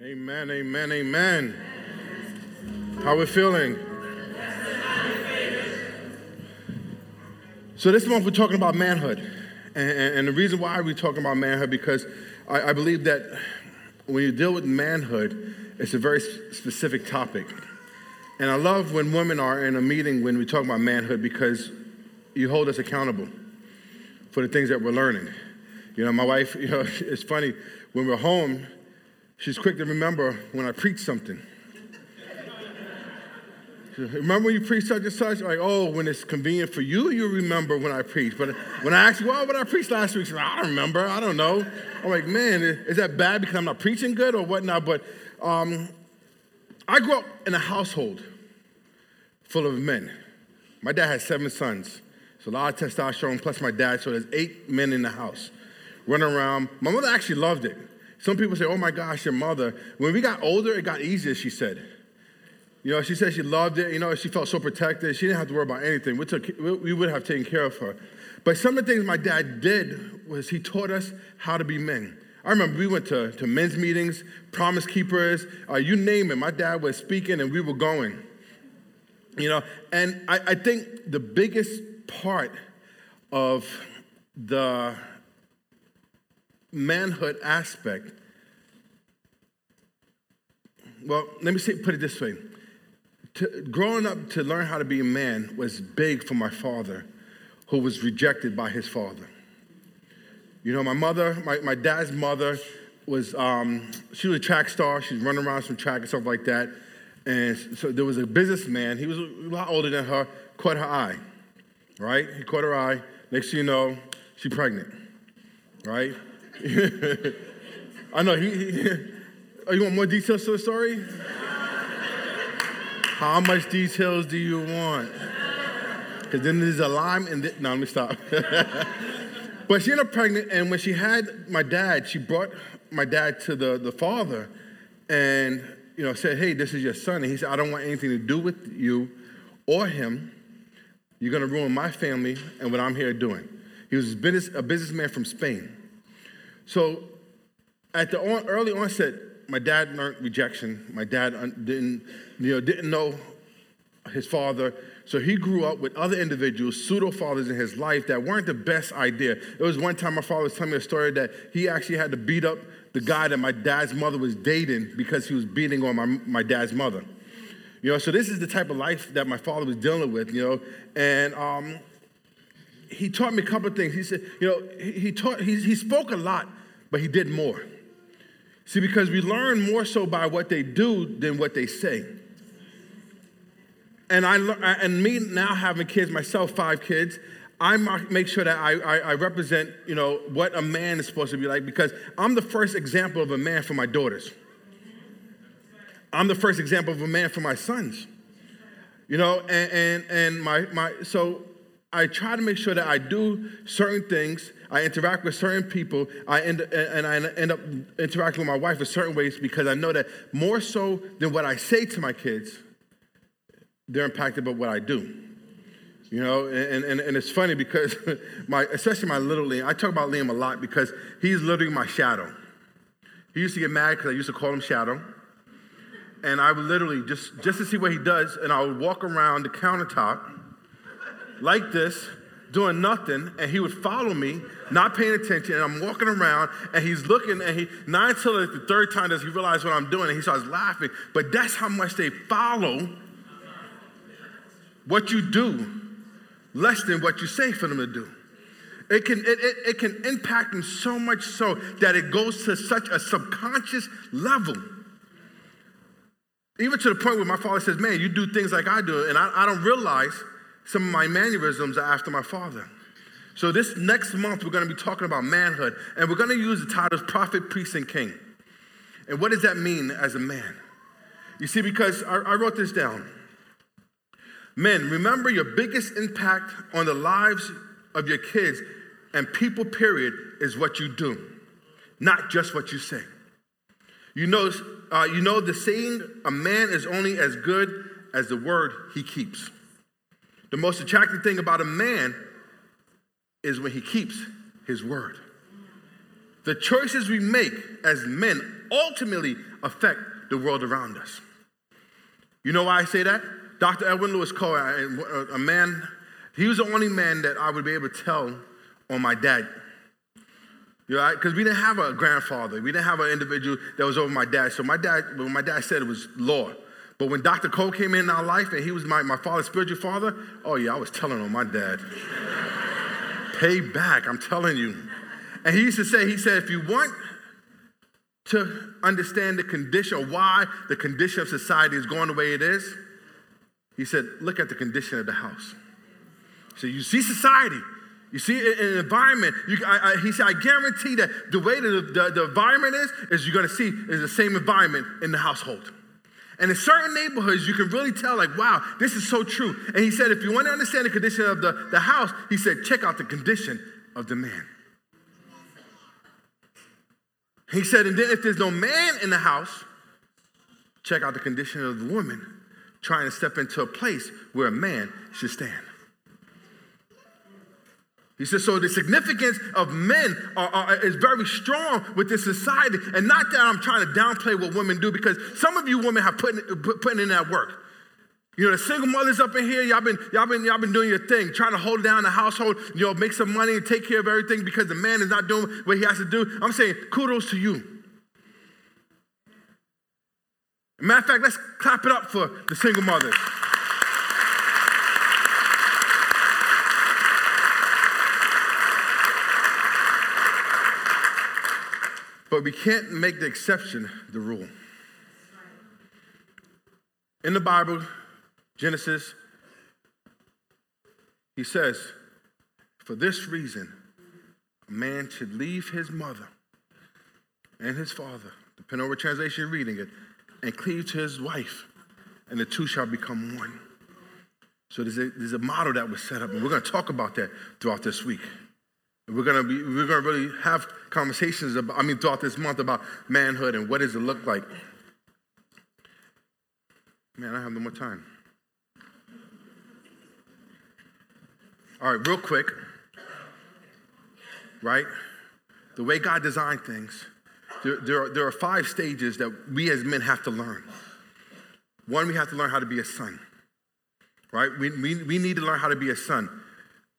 Amen, amen, amen. How we feeling? So this month we're talking about manhood. And the reason why we're talking about manhood, because I believe that when you deal with manhood, it's a very specific topic. And I love when women are in a meeting when we talk about manhood, because you hold us accountable for the things that we're learning. You know, my wife, you know, it's funny, when we're home, she's quick to remember when I preach something. Remember when you preach such and such? Like, oh, when it's convenient for you, you remember when I preach. But when I ask, well, what I preached last week, she's like, I don't remember. I don't know. I'm like, man, is that bad because I'm not preaching good or whatnot? But I grew up in a household full of men. My dad had 7 sons. It's a lot of testosterone, plus my dad. So there's 8 men in the house running around. My mother actually loved it. Some people say, oh, my gosh, your mother. When we got older, it got easier, she said. You know, she said she loved it. You know, she felt so protected. She didn't have to worry about anything. We would have taken care of her. But some of the things my dad did was he taught us how to be men. I remember we went to men's meetings, Promise Keepers, you name it. My dad was speaking and we were going. You know, and I think the biggest part of the manhood aspect, well, let me put it this way. Growing up to learn how to be a man was big for my father, who was rejected by his father. You know, my mother, my dad's mother was, she was a track star. She's running around some track and stuff like that. And so there was a businessman. He was a lot older than her, caught her eye, right? He caught her eye. Next thing you know, she's pregnant, right? I know. Oh, you want more details to the story? How much details do you want? Because then there's a lime and no, let me stop. But she ended up pregnant, and when she had my dad, she brought my dad to the father and, you know, said, hey, this is your son. And he said, I don't want anything to do with you or him. You're going to ruin my family and what I'm here doing. He was a businessman from Spain. So at the early onset, my dad learned rejection. My dad didn't know his father, so he grew up with other individuals, pseudo fathers in his life that weren't the best idea. It was one time my father was telling me a story that he actually had to beat up the guy that my dad's mother was dating because he was beating on my dad's mother. You know, so this is the type of life that my father was dealing with. You know, and he taught me a couple of things. He said, you know, he spoke a lot, but he did more. See, because we learn more so by what they do than what they say. And me now having kids myself, 5 kids, I make sure that I represent, you know, what a man is supposed to be like, because I'm the first example of a man for my daughters. I'm the first example of a man for my sons. You know, and so I try to make sure that I do certain things, I interact with certain people, I end up interacting with my wife in certain ways, because I know that more so than what I say to my kids, they're impacted by what I do. You know, and it's funny because especially my little Liam, I talk about Liam a lot because he's literally my shadow. He used to get mad because I used to call him Shadow. And I would literally, just to see what he does, and I would walk around the countertop like this, doing nothing, and he would follow me, not paying attention, and I'm walking around, and he's looking, and not until the third time does he realize what I'm doing, and he starts laughing. But that's how much they follow what you do, less than what you say for them to do. It can impact them so much so that it goes to such a subconscious level. Even to the point where my father says, man, you do things like I do, and I don't realize some of my mannerisms are after my father. So this next month, we're going to be talking about manhood, and we're going to use the titles prophet, priest, and king. And what does that mean as a man? You see, because I wrote this down. Men, remember your biggest impact on the lives of your kids and people, period, is what you do, not just what you say. You know the saying, a man is only as good as the word he keeps. The most attractive thing about a man is when he keeps his word. The choices we make as men ultimately affect the world around us. You know why I say that? Dr. Edwin Lewis Cole, a man, he was the only man that I would be able to tell on my dad. You know, because we didn't have a grandfather. We didn't have an individual that was over my dad. So my dad, when my dad said, it was law. But when Dr. Cole came in our life and he was my father's spiritual father, oh yeah, I was telling on my dad. Pay back, I'm telling you. And he used to say, he said, if you want to understand the condition or why the condition of society is going the way it is, he said, look at the condition of the house. So you see society. You see, an environment, he said, I guarantee that the way that the environment is you're going to see is the same environment in the household. And in certain neighborhoods, you can really tell, like, wow, this is so true. And he said, if you want to understand the condition of the house, he said, check out the condition of the man. He said, and then if there's no man in the house, check out the condition of the woman trying to step into a place where a man should stand. He says, so the significance of men is very strong with this society. And not that I'm trying to downplay what women do, because some of you women have putting in that work. You know, the single mothers up in here, y'all been doing your thing, trying to hold down the household, you know, make some money and take care of everything because the man is not doing what he has to do. I'm saying kudos to you. Matter of fact, let's clap it up for the single mothers. But we can't make the exception the rule. In the Bible, Genesis, he says, for this reason, a man should leave his mother and his father, the Penobitan translation reading it, and cleave to his wife, and the two shall become one. So there's a model that was set up, and we're going to talk about that throughout this week. We're gonna really have conversations throughout this month about manhood and what does it look like. Man, I have no more time. All right, real quick, right? The way God designed things, there are five stages that we as men have to learn. One, we have to learn how to be a son, right? We need to learn how to be a son.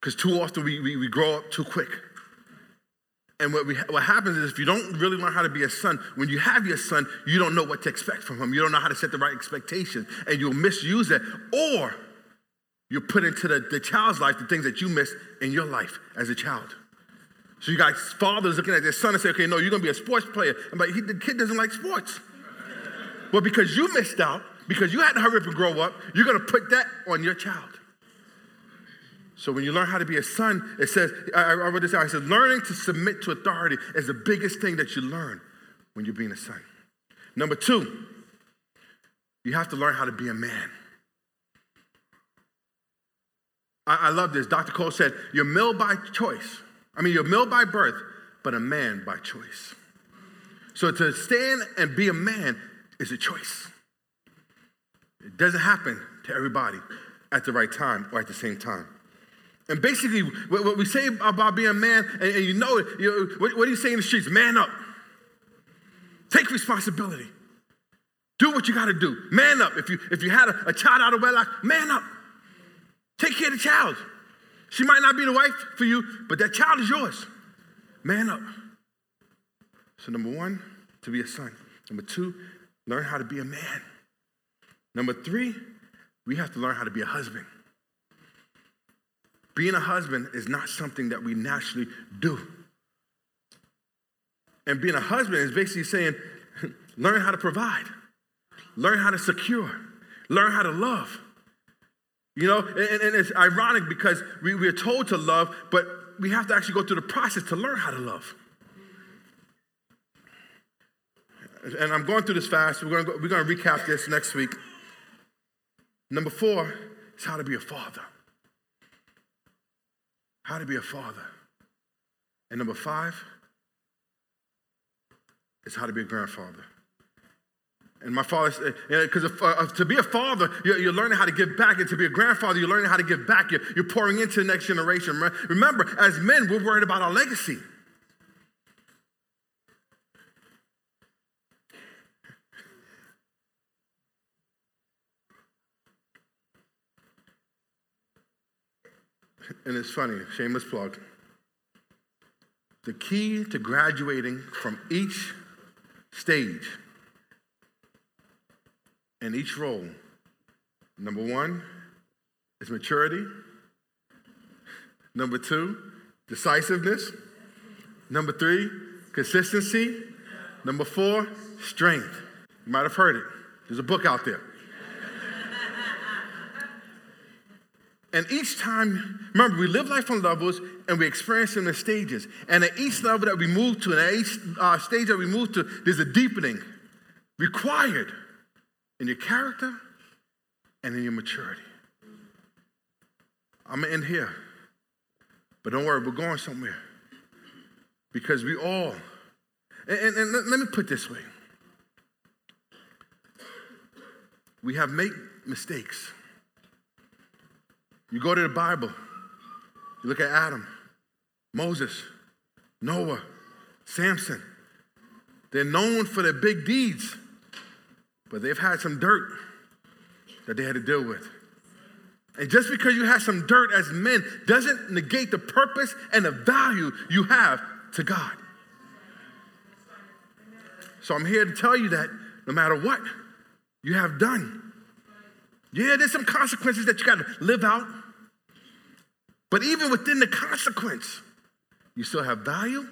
Because too often we grow up too quick. And what happens is if you don't really learn how to be a son, when you have your son, you don't know what to expect from him. You don't know how to set the right expectations, and you'll misuse that. Or you'll put into the child's life the things that you missed in your life as a child. So you got fathers looking at their son and say, okay, no, you're going to be a sports player. I'm like, the kid doesn't like sports. Well, because you missed out, because you had to hurry up and grow up, you're going to put that on your child. So when you learn how to be a son, it says, I wrote this out, it says, learning to submit to authority is the biggest thing that you learn when you're being a son. Number two, you have to learn how to be a man. I love this. Dr. Cole said, you're male by choice. You're male by birth, but a man by choice. So to stand and be a man is a choice. It doesn't happen to everybody at the right time or at the same time. And basically, what we say about being a man, and you know it, what do you say in the streets? Man up. Take responsibility. Do what you got to do. Man up. If you had a child out of wedlock, man up. Take care of the child. She might not be the wife for you, but that child is yours. Man up. So number one, to be a son. Number two, learn how to be a man. Number three, we have to learn how to be a husband. Being a husband is not something that we naturally do. And being a husband is basically saying, learn how to provide. Learn how to secure. Learn how to love. You know, and it's ironic because we are told to love, but we have to actually go through the process to learn how to love. And I'm going through this fast. We're going to recap this next week. Number four is how to be a father. How to be a father. And number five is how to be a grandfather. And my father, because to be a father, you're learning how to give back. And to be a grandfather, you're learning how to give back. You're pouring into the next generation. Remember, as men, we're worried about our legacy. and it's funny, shameless plug. The key to graduating from each stage and each role, number one, is maturity. Number two, decisiveness. Number three, consistency. Number four, strength. You might have heard it. There's a book out there. And each time, remember, we live life on levels and we experience them in stages. And at each level that we move to, and at each stage that we move to, there's a deepening required in your character and in your maturity. I'm going to end here. But don't worry, we're going somewhere. Because we all, and let me put it this way. We have made mistakes. You go to the Bible, you look at Adam, Moses, Noah, Samson. They're known for their big deeds, but they've had some dirt that they had to deal with. And just because you have some dirt as men doesn't negate the purpose and the value you have to God. So I'm here to tell you that no matter what you have done, yeah, there's some consequences that you got to live out. But even within the consequence, you still have value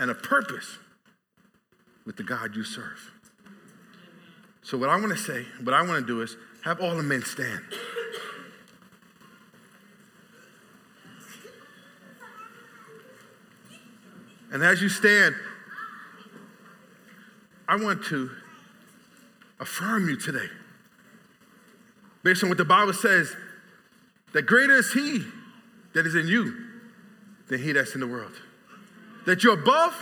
and a purpose with the God you serve. So what I want to say, what I want to do is have all the men stand. And as you stand, I want to affirm you today, based on what the Bible says, that greater is he that is in you than he that's in the world. That you're above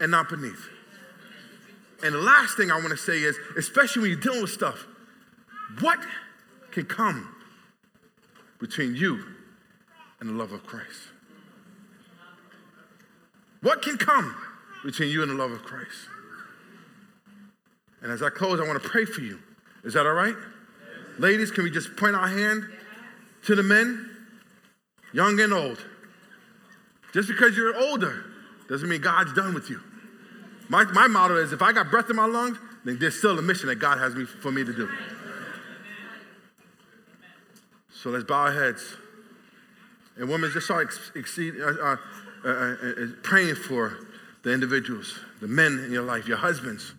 and not beneath. And the last thing I want to say is, especially when you're dealing with stuff, what can come between you and the love of Christ? What can come between you and the love of Christ? And as I close, I want to pray for you. Is that all right? Yes. Ladies, can we just point our hand to the men, young and old? Just because you're older doesn't mean God's done with you. My motto is, if I got breath in my lungs, then there's still a mission that God has for me to do. So let's bow our heads. And women, just start praying for the individuals, the men in your life, your husbands.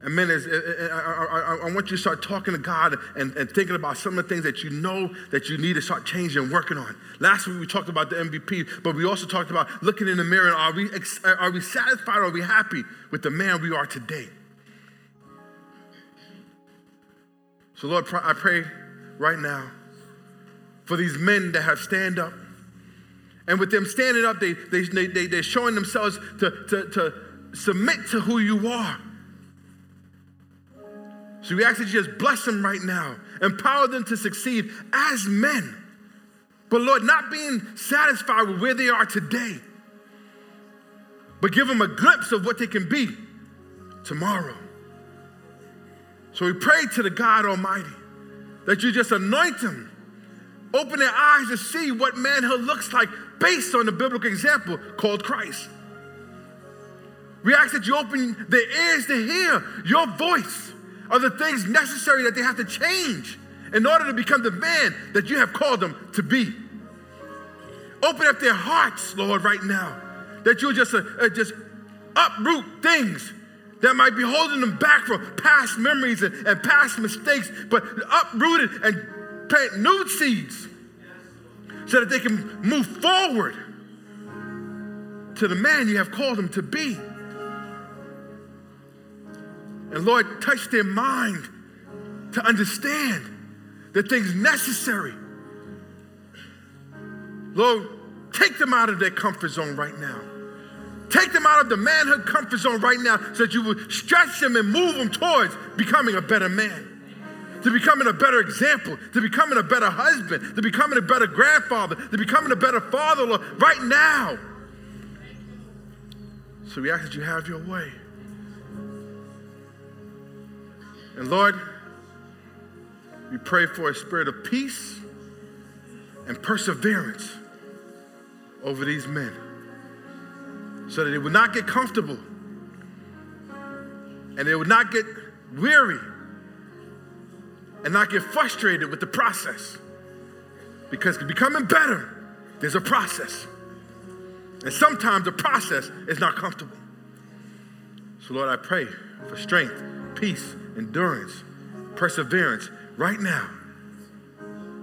And men, I want you to start talking to God and thinking about some of the things that you know that you need to start changing and working on. Last week we talked about the MVP, but we also talked about looking in the mirror and are we satisfied or are we happy with the man we are today? So Lord, I pray right now for these men that have stand up. And with them standing up, they're showing themselves to submit to who you are. So we ask that you just bless them right now. Empower them to succeed as men. But Lord, not being satisfied with where they are today, but give them a glimpse of what they can be tomorrow. So we pray to the God Almighty that you just anoint them, open their eyes to see what manhood looks like based on the biblical example called Christ. We ask that you open their ears to hear your voice. Are the things necessary that they have to change in order to become the man that you have called them to be? Open up their hearts, Lord, right now, that you'll just uproot things that might be holding them back from past memories and past mistakes, but uproot it and plant new seeds so that they can move forward to the man you have called them to be. And Lord, touch their mind to understand the things necessary. Lord, take them out of their comfort zone right now. Take them out of the manhood comfort zone right now so that you will stretch them and move them towards becoming a better man, to becoming a better example, to becoming a better husband, to becoming a better grandfather, to becoming a better father, Lord, right now. So we ask that you have your way. And Lord, We pray for a spirit of peace and perseverance over these men so that they would not get comfortable and they would not get weary and not get frustrated with the process, because becoming better, there's a process. And sometimes the process is not comfortable. So Lord, I pray for strength, peace, endurance, perseverance right now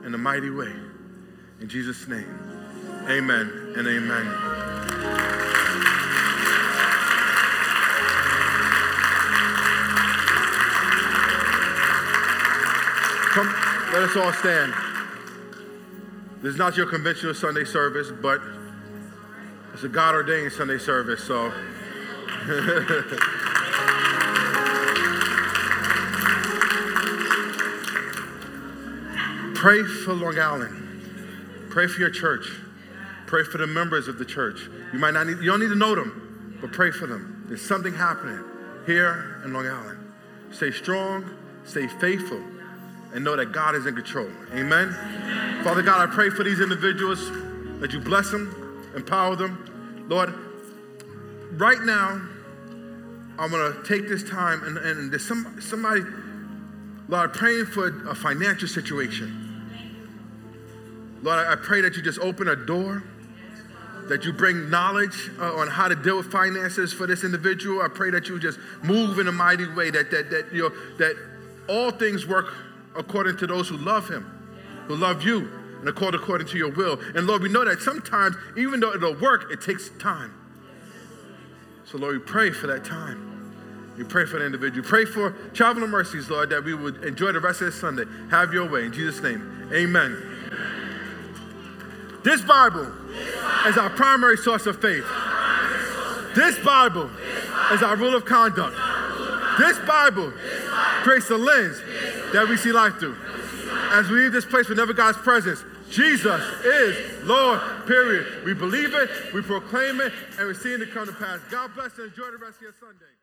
in a mighty way. In Jesus' name, amen and amen. Come, let us all stand. This is not your conventional Sunday service, but it's a God-ordained Sunday service, so. Pray for Long Island. Pray for your church. Pray for the members of the church. You don't need to know them, but pray for them. There's something happening here in Long Island. Stay strong, stay faithful, and know that God is in control. Amen? Amen. Father God, I pray for these individuals, that you bless them, empower them. Lord, right now, I'm gonna take this time and there's somebody, Lord, praying for a financial situation. Lord, I pray that you just open a door, that you bring knowledge on how to deal with finances for this individual. I pray that you just move in a mighty way, that all things work according to those who love him, who love you, and according to your will. And Lord, we know that sometimes, even though it'll work, it takes time. So Lord, we pray for that time. We pray for the individual. Pray for traveling mercies, Lord, that we would enjoy the rest of this Sunday. Have your way. In Jesus' name, amen. This Bible is our primary source of faith. This Bible is our rule of conduct. This Bible creates the lens that we see life through. As we leave this place with never God's presence, Jesus is Lord, period. We believe it, we proclaim it, and we see it to come to pass. God bless and enjoy the rest of your Sunday.